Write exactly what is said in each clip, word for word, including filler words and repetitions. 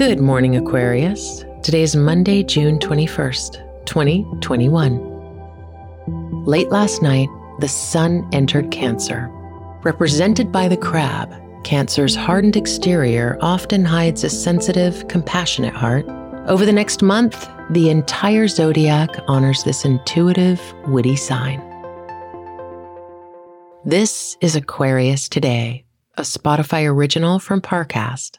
Good morning, Aquarius. Today is Monday, June twenty-first, twenty twenty-one. Late last night, the sun entered Cancer. Represented by the crab, Cancer's hardened exterior often hides a sensitive, compassionate heart. Over the next month, the entire zodiac honors this intuitive, witty sign. This is Aquarius Today, a Spotify original from Parcast.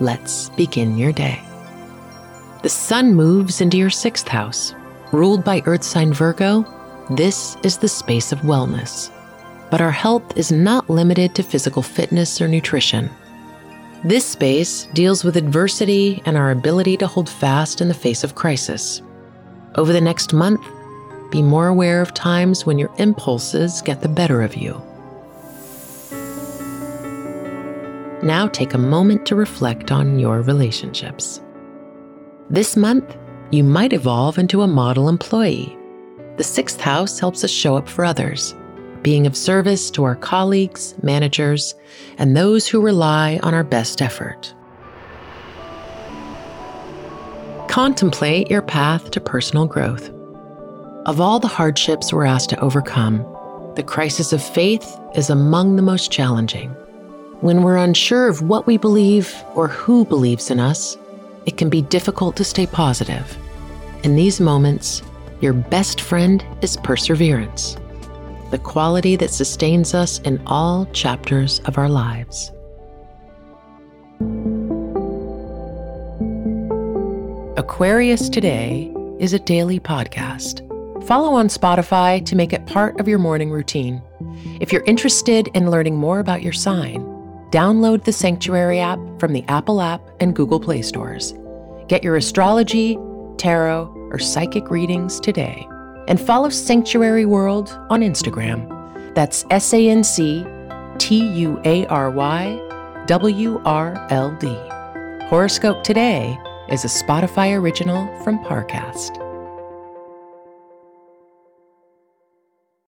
Let's begin your day. The sun moves into your sixth house. Ruled by Earth sign Virgo, this is the space of wellness. But our health is not limited to physical fitness or nutrition. This space deals with adversity and our ability to hold fast in the face of crisis. Over the next month, be more aware of times when your impulses get the better of you. Now take a moment to reflect on your relationships. This month, you might evolve into a model employee. The sixth house helps us show up for others, being of service to our colleagues, managers, and those who rely on our best effort. Contemplate your path to personal growth. Of all the hardships we're asked to overcome, the crisis of faith is among the most challenging. When we're unsure of what we believe or who believes in us, it can be difficult to stay positive. In these moments, your best friend is perseverance, the quality that sustains us in all chapters of our lives. Aquarius Today is a daily podcast. Follow on Spotify to make it part of your morning routine. If you're interested in learning more about your sign, download the Sanctuary app from the Apple App and Google Play stores. Get your astrology, tarot, or psychic readings today. And follow Sanctuary World on Instagram. That's S A N C T U A R Y W R L D. Horoscope Today is a Spotify original from Parcast.